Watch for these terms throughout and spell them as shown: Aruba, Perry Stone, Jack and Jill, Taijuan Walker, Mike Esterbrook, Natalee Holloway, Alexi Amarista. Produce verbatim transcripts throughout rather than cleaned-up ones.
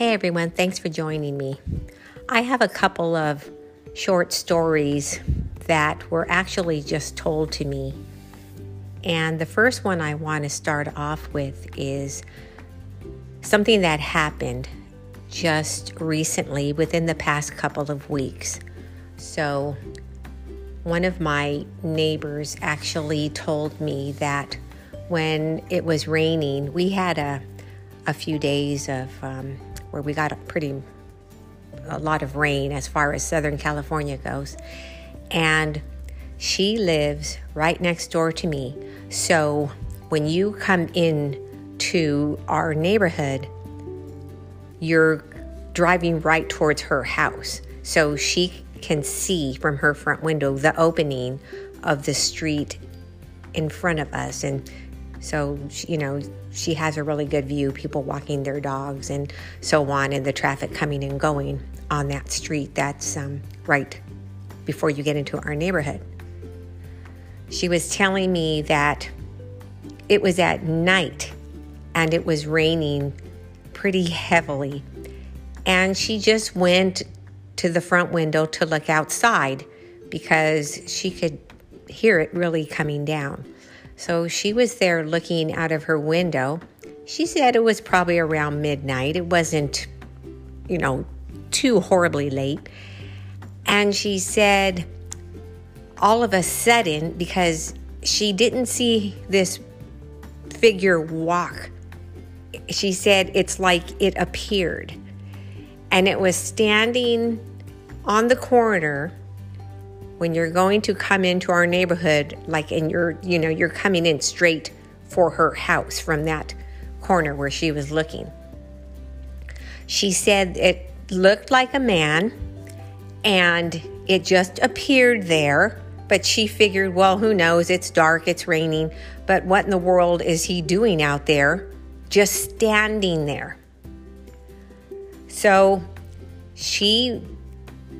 Hey everyone, thanks for joining me. I have a couple of short stories that were actually just told to me. And the first one I want to start off with is something that happened just recently within the past couple of weeks. So one of my neighbors actually told me that when it was raining, we had a, a few days of... Um, where we got a pretty a lot of rain as far as Southern California goes. And she lives right next door to me. So when you come in to our neighborhood, you're driving right towards her house. So she can see from her front window the opening of the street in front of us. And so, you know, she has a really good view, people walking their dogs and so on, and the traffic coming and going on that street that's um, right before you get into our neighborhood. She was telling me that it was at night and it was raining pretty heavily. And she just went to the front window to look outside because she could hear it really coming down. So she was there looking out of her window. She said it was probably around midnight. It wasn't, you know, too horribly late. And she said all of a sudden, because she didn't see this figure walk, she said it's like it appeared. And it was standing on the corner when you're going to come into our neighborhood, like in your, you know, you're coming in straight for her house from that corner where she was looking. She said it looked like a man and it just appeared there, but she figured, well, who knows? It's dark, it's raining, but what in the world is he doing out there? Just standing there. So she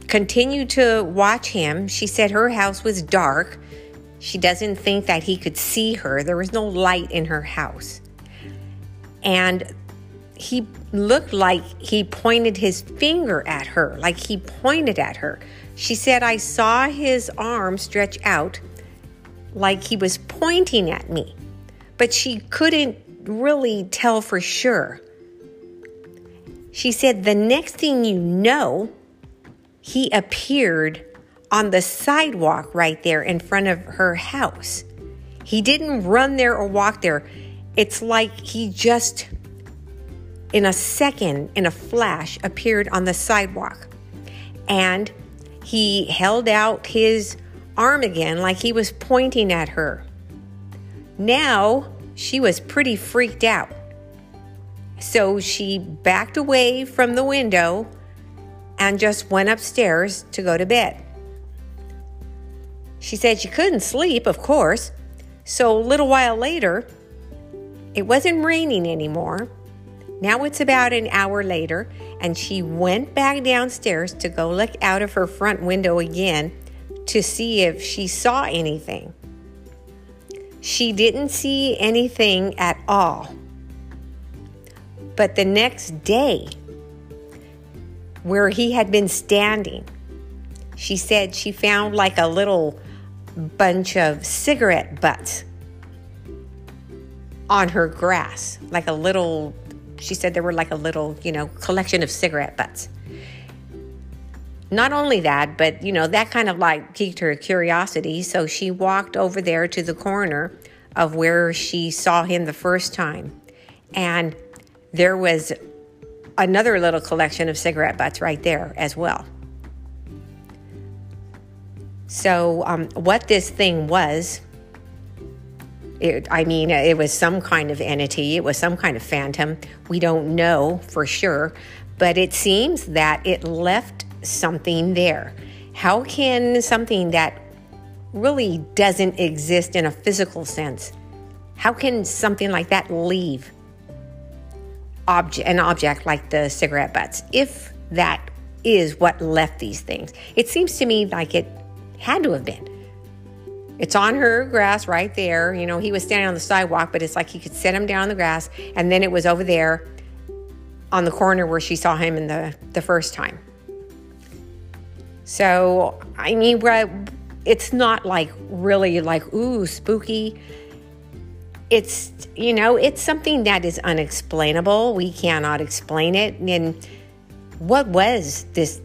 continued to watch him. She said her house was dark. She doesn't think that he could see her. There was no light in her house. And he looked like he pointed his finger at her, like he pointed at her. She said, I saw his arm stretch out like he was pointing at me, but she couldn't really tell for sure. She said, the next thing you know, he appeared on the sidewalk right there in front of her house. He didn't run there or walk there. It's like he just, in a second, in a flash, appeared on the sidewalk. And he held out his arm again like he was pointing at her. Now, she was pretty freaked out. So she backed away from the window and just went upstairs to go to bed. She said she couldn't sleep, of course. So a little while later, it wasn't raining anymore. Now it's about an hour later, and she went back downstairs to go look out of her front window again to see if she saw anything. She didn't see anything at all. But the next day, where he had been standing, she said she found like a little bunch of cigarette butts on her grass, like a little, she said there were like a little, you know, collection of cigarette butts. Not only that, but, you know, that kind of like piqued her curiosity. So she walked over there to the corner of where she saw him the first time. And there was another little collection of cigarette butts right there as well. So um, what this thing was, it, I mean, it was some kind of entity. It was some kind of phantom. We don't know for sure, but it seems that it left something there. How can something that really doesn't exist in a physical sense, how can something like that leave Object, an object like the cigarette butts, if that is what left these things? It seems to me like it had to have been. It's on her grass right there. You know, he was standing on the sidewalk, but it's like he could set him down on the grass, and then it was over there on the corner where she saw him in the, the first time. So, I mean, it's not like really like, ooh, spooky. It's, you know, it's something that is unexplainable. We cannot explain it. And what was this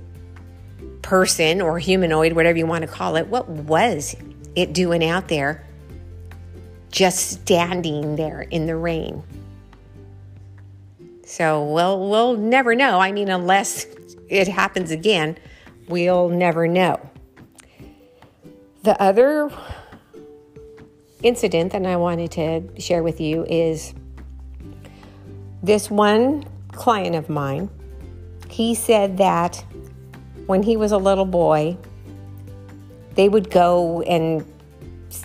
person or humanoid, whatever you want to call it, what was it doing out there just standing there in the rain? So we'll, we'll never know. I mean, unless it happens again, we'll never know. The other incident that I wanted to share with you is this one client of mine. He said that when he was a little boy, they would go and,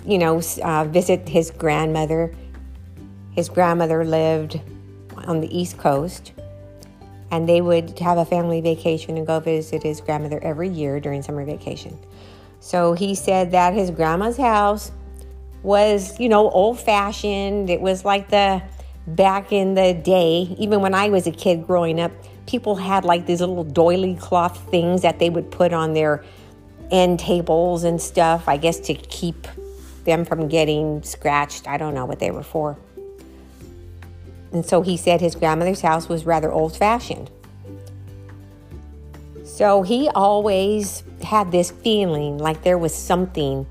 you know, uh, visit his grandmother. His grandmother lived on the East Coast, and they would have a family vacation and go visit his grandmother every year during summer vacation. So he said that his grandma's house was, you know, old-fashioned. It was like the back in the day, even when I was a kid growing up, people had like these little doily cloth things that they would put on their end tables and stuff, I guess to keep them from getting scratched. I don't know what they were for. And so he said his grandmother's house was rather old-fashioned. So he always had this feeling like there was something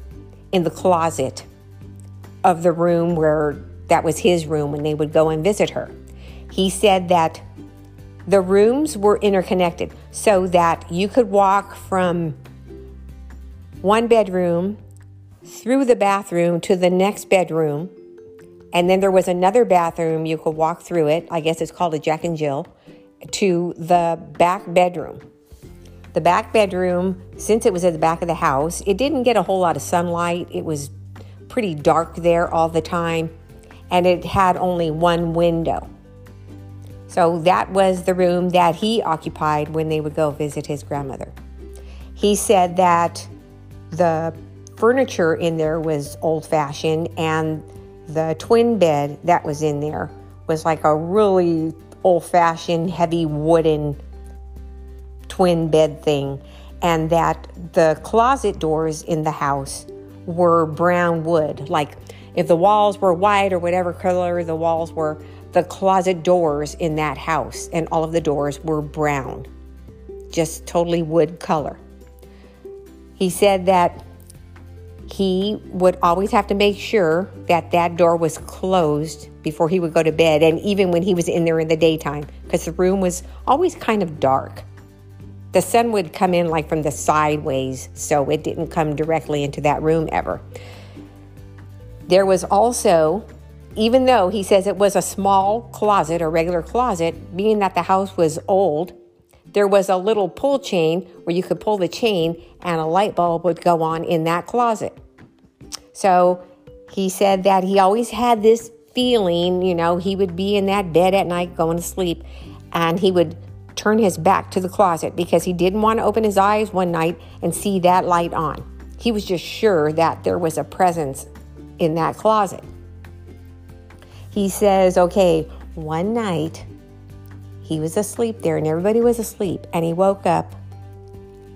in the closet of the room where that was his room when they would go and visit her. He said that the rooms were interconnected so that you could walk from one bedroom through the bathroom to the next bedroom. And then there was another bathroom you could walk through it. I guess it's called a Jack and Jill, to the back bedroom. The back bedroom, since it was at the back of the house, it didn't get a whole lot of sunlight. It was pretty dark there all the time. And it had only one window. So that was the room that he occupied when they would go visit his grandmother. He said that the furniture in there was old-fashioned, and the twin bed that was in there was like a really old-fashioned, heavy wooden twin bed thing, and that the closet doors in the house were brown wood. Like if the walls were white or whatever color the walls were, the closet doors in that house and all of the doors were brown, just totally wood color. He said that he would always have to make sure that that door was closed before he would go to bed, and even when he was in there in the daytime, because the room was always kind of dark. The sun would come in like from the sideways, so it didn't come directly into that room ever. There was also, even though he says it was a small closet, a regular closet, being that the house was old, there was a little pull chain where you could pull the chain and a light bulb would go on in that closet. So he said that he always had this feeling, you know, he would be in that bed at night going to sleep, and he would turn his back to the closet because he didn't want to open his eyes one night and see that light on. He was just sure that there was a presence in that closet. He says, okay, one night he was asleep there and everybody was asleep, and he woke up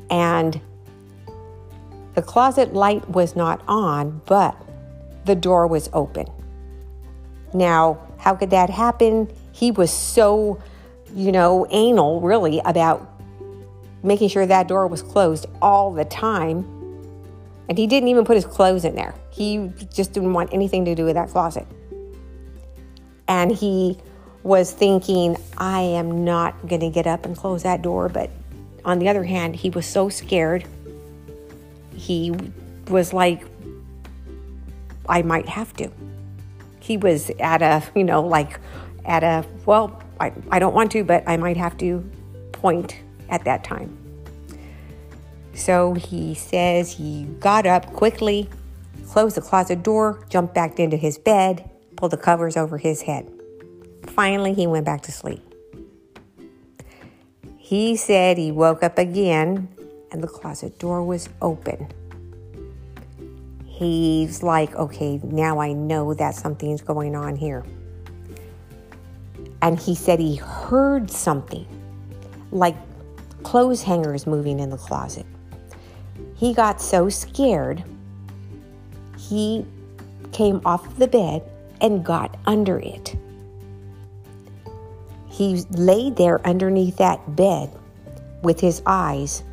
and the closet light was not on, but the door was open. Now, how could that happen? He was so, you know, anal really about making sure that door was closed all the time. And he didn't even put his clothes in there. He just didn't want anything to do with that closet. And he was thinking, I am not going to get up and close that door. But on the other hand, he was so scared. He was like, I might have to. He was at a, you know, like at a, well, I, I don't want to, but I might have to point at that time. So he says he got up quickly, closed the closet door, jumped back into his bed, pulled the covers over his head. Finally, he went back to sleep. He said he woke up again and the closet door was open. He's like, okay, now I know that something's going on here. and he said he heard something, like clothes hangers moving in the closet. He got so scared, he came off the bed and got under it. He laid there underneath that bed with his eyes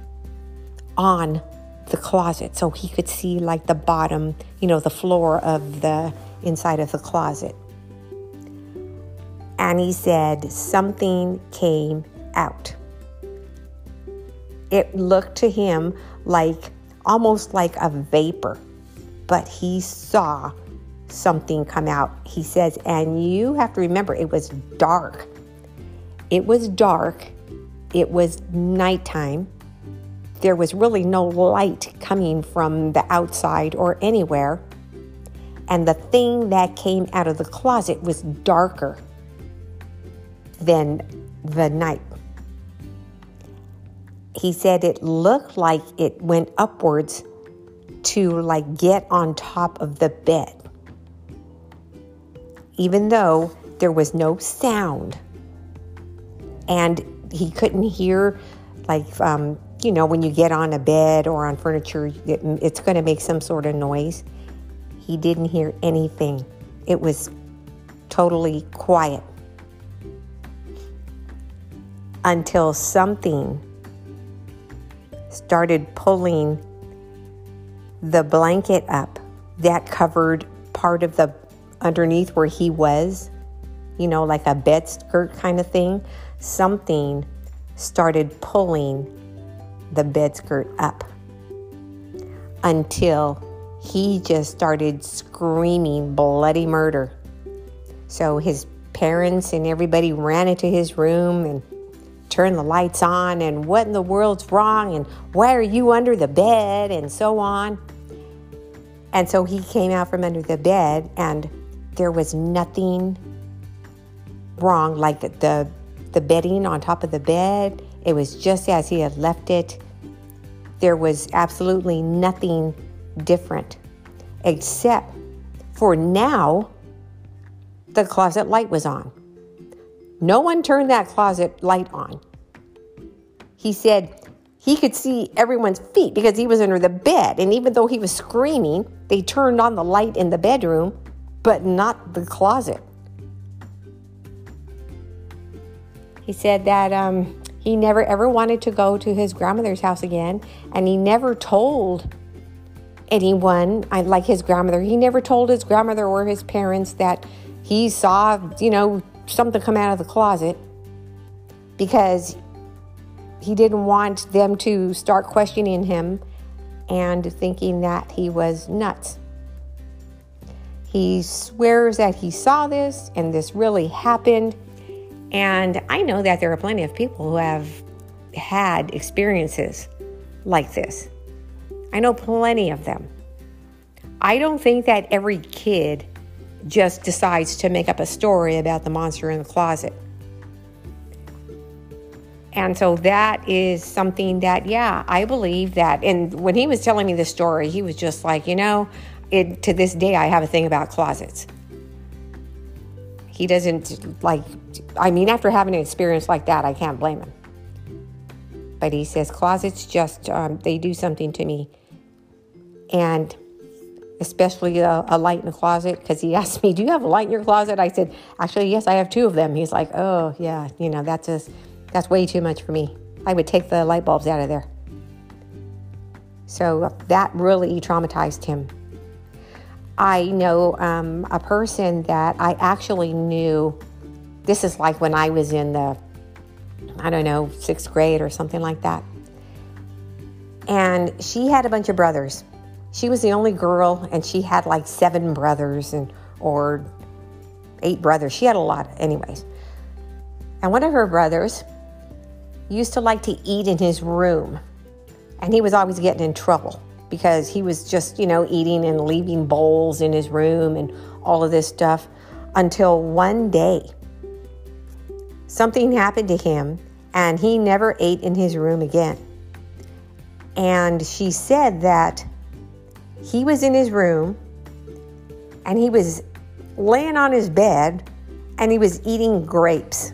on the closet, so he could see like the bottom, you know, the floor of the inside of the closet. And he said something came out. It looked to him like almost like a vapor, but he saw something come out. He says, and you have to remember, it was dark. It was dark. It was nighttime. There was really no light coming from the outside or anywhere. And the thing that came out of the closet was darker than the night. He said it looked like it went upwards to like get on top of the bed. Even though there was no sound, and he couldn't hear like, um, you know, when you get on a bed or on furniture, it, it's going to make some sort of noise. He didn't hear anything. It was totally quiet until something started pulling the blanket up that covered part of the underneath where he was, you know, like a bed skirt kind of thing. Something started pulling the bed skirt up until he just started screaming bloody murder. So his parents and everybody ran into his room and turned the lights on, and what in the world's wrong, and why are you under the bed, and so on. And so he came out from under the bed, and there was nothing wrong, like the the bedding on top of the bed. It was just as he had left it. There was absolutely nothing different, except for now the closet light was on. No one turned that closet light on. He said he could see everyone's feet because he was under the bed. And even though he was screaming, they turned on the light in the bedroom, but not the closet. He said that um, he never ever wanted to go to his grandmother's house again. And he never told anyone, I, like his grandmother, he never told his grandmother or his parents that he saw, you know, something come out of the closet, because he didn't want them to start questioning him and thinking that he was nuts. He swears that he saw this and this really happened. And I know that there are plenty of people who have had experiences like this. I know plenty of them. I don't think that every kid just decides to make up a story about the monster in the closet. And so that is something that, yeah, I believe that. And when he was telling me the story, he was just like, you know, it, to this day, I have a thing about closets. He doesn't like, I mean, after having an experience like that, I can't blame him. But he says closets just, um, they do something to me. And especially a, a light in the closet, because he asked me, do you have a light in your closet? I said, actually, yes, I have two of them. He's like, oh, yeah, you know, that's just, that's way too much for me. I would take the light bulbs out of there. So that really traumatized him. I know um, a person that I actually knew. This is like when I was in the, I don't know, sixth grade or something like that. And she had a bunch of brothers. She was the only girl, and she had like seven brothers and or eight brothers. She had a lot anyways. And one of her brothers used to like to eat in his room. And he was always getting in trouble because he was just, you know, eating and leaving bowls in his room and all of this stuff, until one day something happened to him and he never ate in his room again. And she said that he was in his room and he was laying on his bed and he was eating grapes.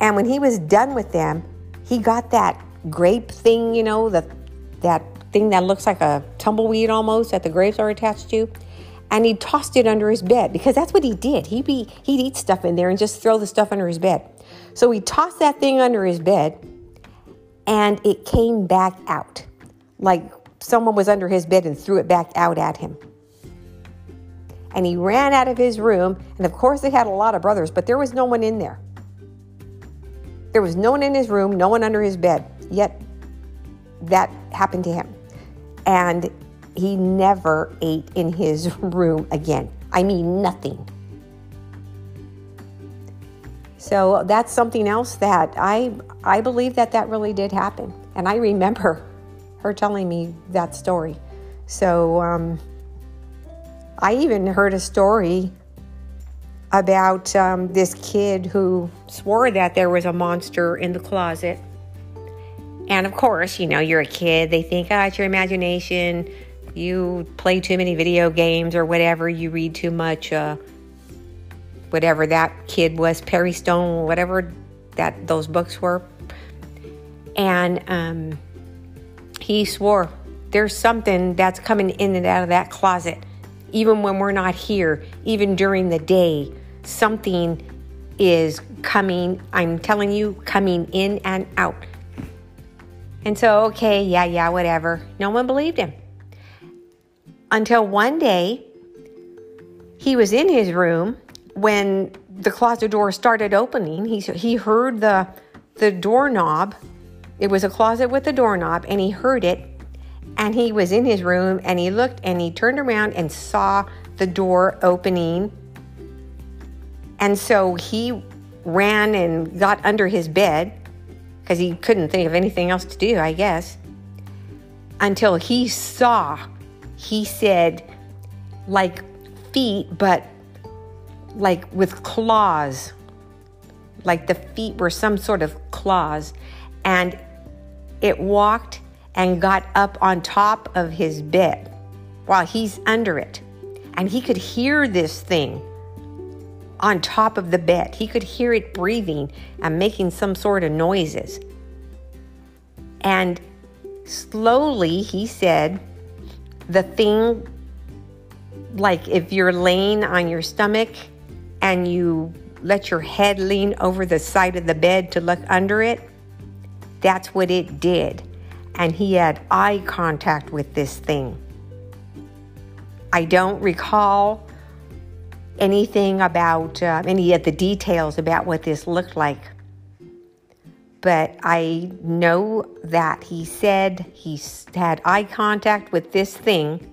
And when he was done with them, he got that grape thing, you know, the, that thing that looks like a tumbleweed almost that the grapes are attached to. And he tossed it under his bed because that's what he did. He'd, be, he'd eat stuff in there and just throw the stuff under his bed. So he tossed that thing under his bed and it came back out. Like someone was under his bed and threw it back out at him. And he ran out of his room. And of course they had a lot of brothers, but there was no one in there. There was no one in his room, no one under his bed. Yet that happened to him. And he never ate in his room again. I mean, nothing. So that's something else that I I believe that that really did happen. And I remember her telling me that story. So um, I even heard a story about um, this kid who swore that there was a monster in the closet. And of course, you know, you're a kid. They think, oh, it's your imagination. You play too many video games or whatever. You read too much. Uh, whatever that kid was, Perry Stone, whatever that those books were. And um, he swore, there's something that's coming in and out of that closet. Even when we're not here, even during the day, something is coming, I'm telling you, coming in and out. And so, okay, yeah, yeah, whatever. No one believed him. Until one day, he was in his room when the closet door started opening. He he heard the, the doorknob. It was a closet with a doorknob, and he heard it. And he was in his room, and he looked, and he turned around and saw the door opening. And so he ran and got under his bed, because he couldn't think of anything else to do, I guess, until he saw, he said, like feet, but like with claws, like the feet were some sort of claws, and it walked and got up on top of his bed while he's under it. And he could hear this thing on top of the bed. He could hear it breathing and making some sort of noises. And slowly, he said, the thing, like if you're laying on your stomach and you let your head lean over the side of the bed to look under it, that's what it did. And he had eye contact with this thing. I don't recall anything about uh, any of the details about what this looked like, but I know that he said he had eye contact with this thing,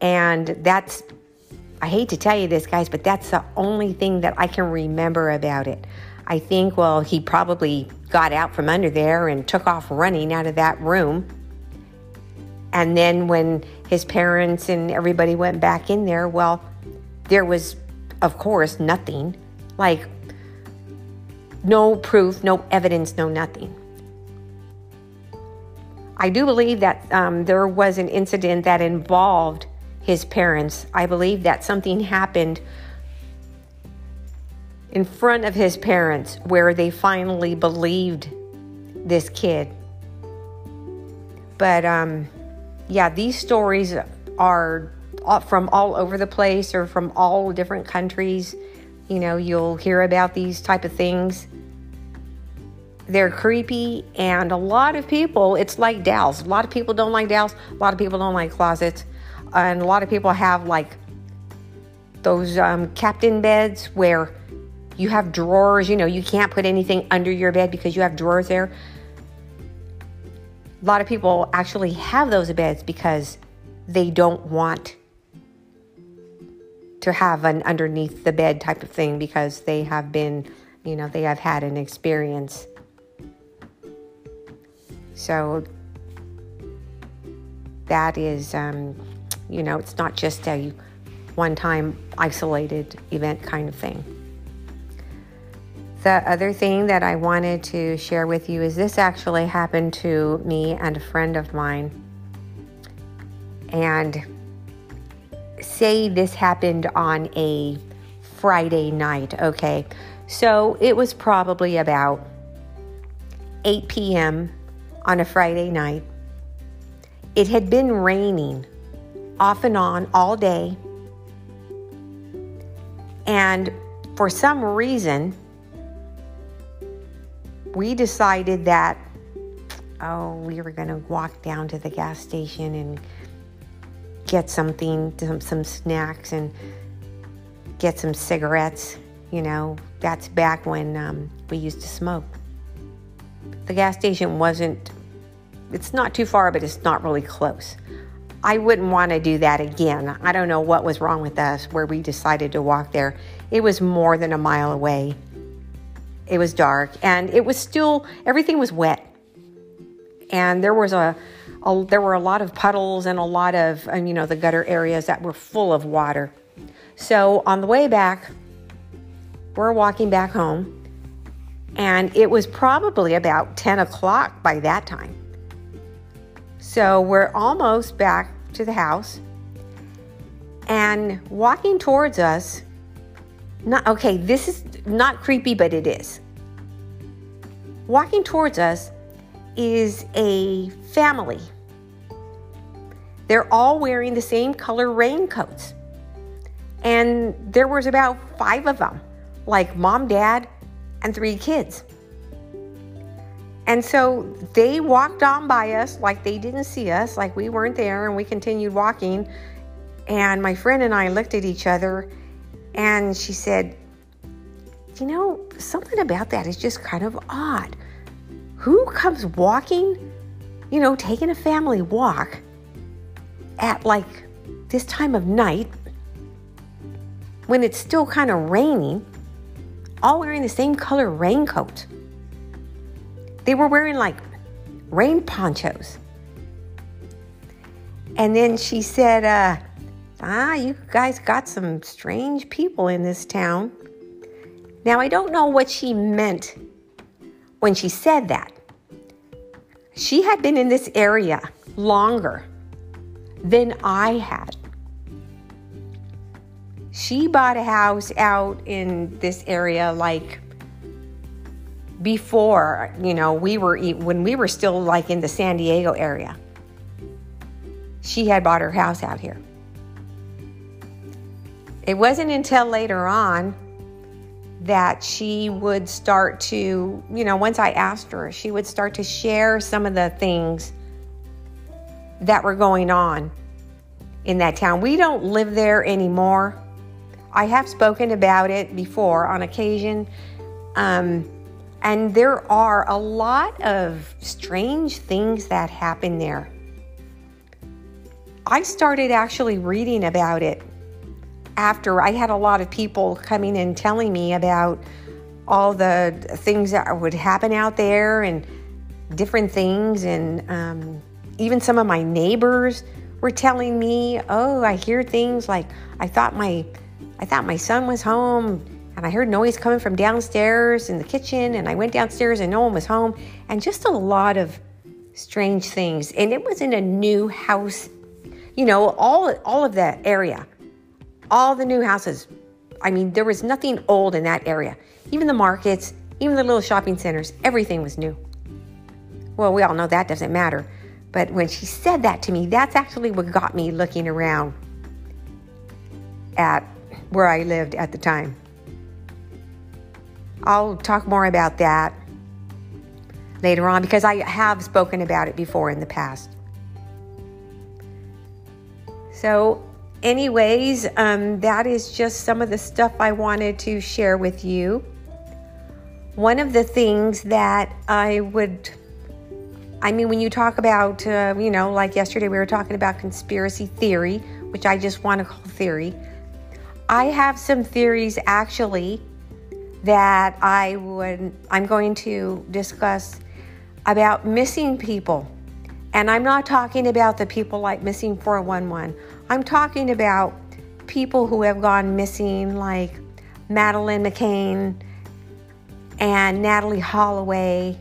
and that's, I hate to tell you this, guys, but that's the only thing that I can remember about it. I think, well, he probably got out from under there and took off running out of that room. And then when his parents and everybody went back in there, well, there was, of course, nothing. Like, no proof, no evidence, no nothing. I do believe that um, there was an incident that involved his parents. I believe that something happened in front of his parents where they finally believed this kid. But um, yeah, these stories are from all over the place or from all different countries. You know, you'll hear about these type of things. They're creepy, and a lot of people, it's like dolls. A lot of people don't like dolls. A lot of people don't like closets. And a lot of people have like those um, captain beds where you have drawers, you know, you can't put anything under your bed because you have drawers there. A lot of people actually have those beds because they don't want to have an underneath the bed type of thing because they have been, you know, they have had an experience. So that is, um, you know, it's not just a one-time isolated event kind of thing. The other thing that I wanted to share with you is this actually happened to me and a friend of mine. And say this happened on a Friday night, okay? So it was probably about eight p.m. on a Friday night. It had been raining off and on all day. And for some reason, we decided that, oh, we were going to walk down to the gas station and get something, some, some snacks and get some cigarettes. You know, that's back when um, we used to smoke. The gas station wasn't, it's not too far, but it's not really close. I wouldn't want to do that again. I don't know what was wrong with us where we decided to walk there. It was more than a mile away. It was dark and it was still, everything was wet. And there was a, a there were a lot of puddles and a lot of, you know, the gutter areas that were full of water. So on the way back, we're walking back home and it was probably about ten o'clock by that time. So we're almost back to the house, and walking towards us, not, okay, this is not creepy, but it is. Walking towards us is a family. They're all wearing the same color raincoats. And there was about five of them, like mom, dad, and three kids. And so they walked on by us like they didn't see us, like we weren't there, and we continued walking. And my friend and I looked at each other, and she said, you know, something about that is just kind of odd. Who comes walking, you know, taking a family walk at like this time of night when it's still kind of raining, all wearing the same color raincoat? They were wearing like rain ponchos. And then she said, uh, ah, you guys got some strange people in this town. Now, I don't know what she meant when she said that. She had been in this area longer than I had. She bought a house out in this area like before, you know, we were, when we were still like in the San Diego area, she had bought her house out here. It wasn't until later on that she would start to, you know, once I asked her, she would start to share some of the things that were going on in that town. We don't live there anymore. I have spoken about it before on occasion. Um, And there are a lot of strange things that happen there. I started actually reading about it after I had a lot of people coming and telling me about all the things that would happen out there and different things. And um, even some of my neighbors were telling me, oh, I hear things like, I thought my, I thought my son was home. And I heard noise coming from downstairs in the kitchen, and I went downstairs and no one was home, and just a lot of strange things. And it was in a new house, you know, all all of that area, all the new houses. I mean, there was nothing old in that area. Even the markets, even the little shopping centers, everything was new. Well, we all know that doesn't matter. But when she said that to me, that's actually what got me looking around at where I lived at the time. I'll talk more about that later on because I have spoken about it before in the past. So anyways, um, that is just some of the stuff I wanted to share with you. One of the things that I would, I mean, when you talk about, uh, you know, like yesterday we were talking about conspiracy theory, which I just want to call theory. I have some theories actually that I would, I'm going to discuss about missing people. And I'm not talking about the people like missing four one one. I'm talking about people who have gone missing like Madeleine McCann and Natalee Holloway,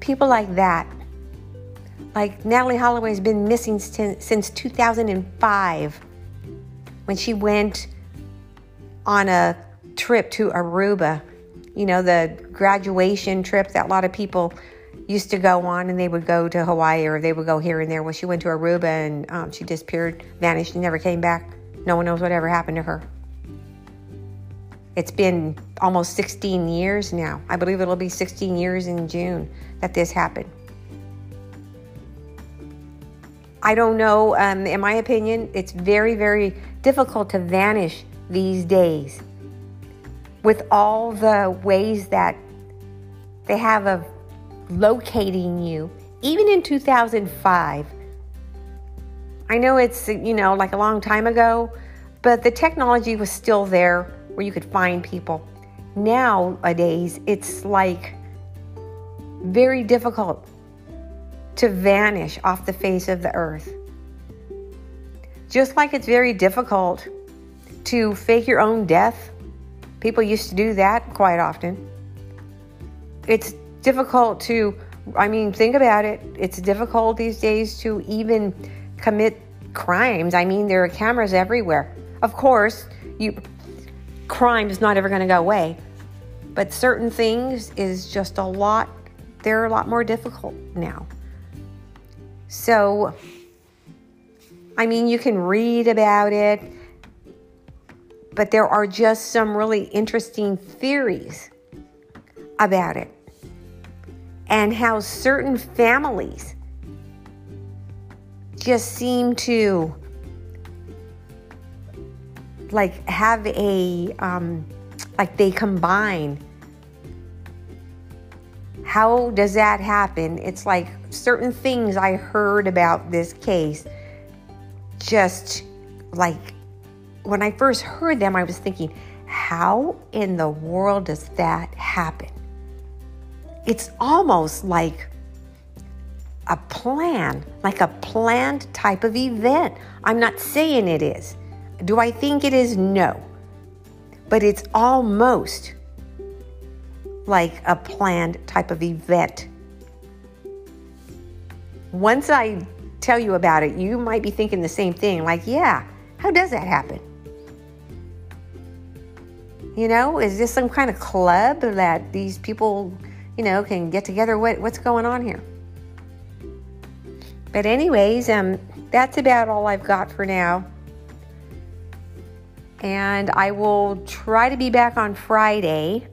people like that. Like Natalee Holloway has been missing since, since two thousand five when she went on a trip to Aruba, you know, the graduation trip that a lot of people used to go on, and they would go to Hawaii or they would go here and there. Well, she went to Aruba and um, she disappeared, vanished, and never came back. No one knows whatever happened to her. It's been almost sixteen years now. I believe it'll be sixteen years in June that this happened. I don't know, um, in my opinion, it's very, very difficult to vanish these days with all the ways that they have of locating you, even in two thousand five. I know it's, you know, like a long time ago, but the technology was still there, where you could find people. Nowadays, it's like very difficult to vanish off the face of the earth. Just like it's very difficult to fake your own death. People used to do that quite often. It's difficult to, I mean, think about it. It's difficult these days to even commit crimes. I mean, there are cameras everywhere. Of course, you... crime is not ever going to go away, but certain things is just a lot, they're a lot more difficult now. So, I mean, you can read about it, but there are just some really interesting theories about it and how certain families just seem to like have a, um, like they combine. How does that happen? It's like certain things I heard about this case, just like when I first heard them, I was thinking, how in the world does that happen? It's almost like a plan, like a planned type of event. I'm not saying it is. Do I think it is? No. But it's almost like a planned type of event. Once I tell you about it, you might be thinking the same thing. Like, yeah, how does that happen? You know, is this some kind of club that these people, you know, can get together? What, what's going on here? But anyways, um, that's about all I've got for now. And I will try to be back on Friday.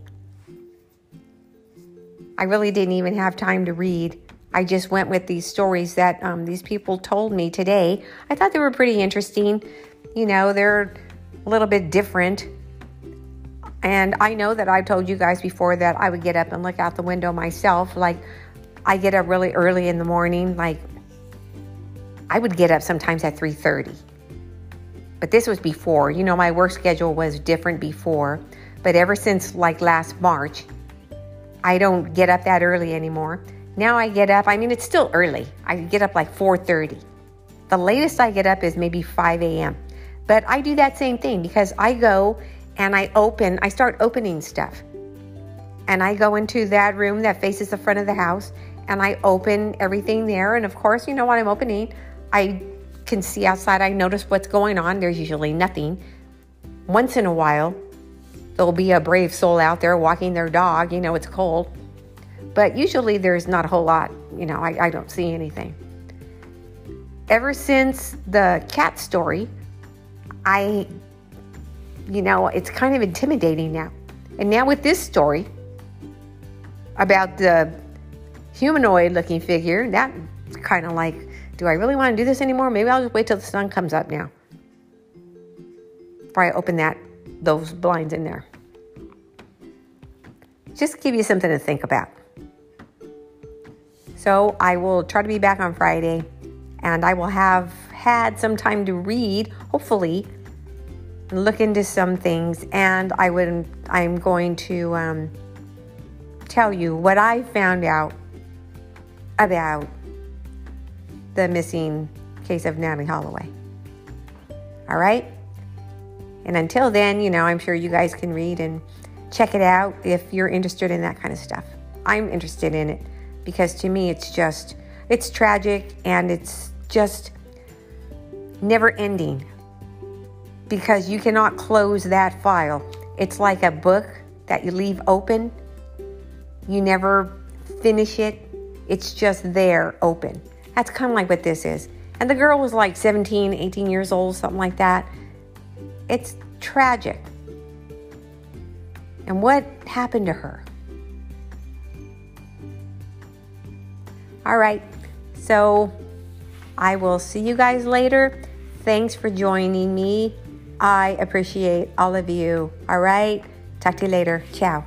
I really didn't even have time to read. I just went with these stories that um, these people told me today. I thought they were pretty interesting. You know, they're a little bit different. And I know that I've told you guys before that I would get up and look out the window myself. Like, I get up really early in the morning. Like, I would get up sometimes at three thirty. But this was before, you know, my work schedule was different before, but ever since like last March, I don't get up that early anymore. Now I get up, I mean, it's still early. I get up like four thirty. The latest I get up is maybe five a.m. But I do that same thing because I go and I open, I start opening stuff. And I go into that room that faces the front of the house and I open everything there. And of course, you know what I'm opening? I can see outside. I notice what's going on. There's usually nothing. Once in a while, there'll be a brave soul out there walking their dog. You know, it's cold. But usually there's not a whole lot. You know, I, I don't see anything. Ever since the cat story, I, you know, it's kind of intimidating now. And now with this story about the humanoid looking figure, that's kind of like, do I really want to do this anymore? Maybe I'll just wait till the sun comes up now. Before I open that, those blinds in there. Just give you something to think about. So I will try to be back on Friday. And I will have had some time to read, hopefully. And look into some things. And I would, I'm going to um, tell you what I found out about the missing case of Natalee Holloway. All right? And until then, you know, I'm sure you guys can read and check it out if you're interested in that kind of stuff. I'm interested in it because to me it's just, it's tragic and it's just never ending because you cannot close that file It's like a book that you leave open. You never finish it. It's just there open. That's kind of like what this is. And the girl was like seventeen, eighteen years old, something like that. It's tragic. And what happened to her? All right. So I will see you guys later. Thanks for joining me. I appreciate all of you. All right. Talk to you later. Ciao.